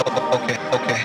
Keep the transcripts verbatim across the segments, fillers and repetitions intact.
Okay, okay. Okay.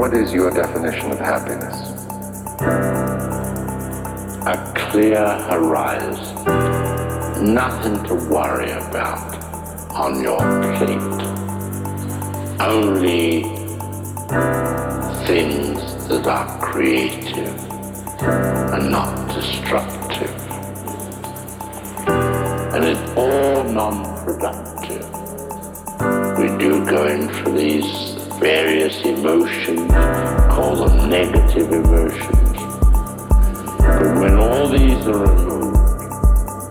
What is your definition of happiness? A clear horizon, nothing to worry about on your plate, only things that are creative and not destructive, and it's all non-productive. We do go in for these various emotions, call them negative emotions. But when all these are removed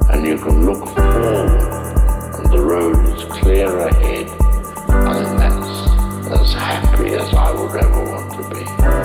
and you can look forward and the road is clear ahead, I think that's as happy as I would ever want to be.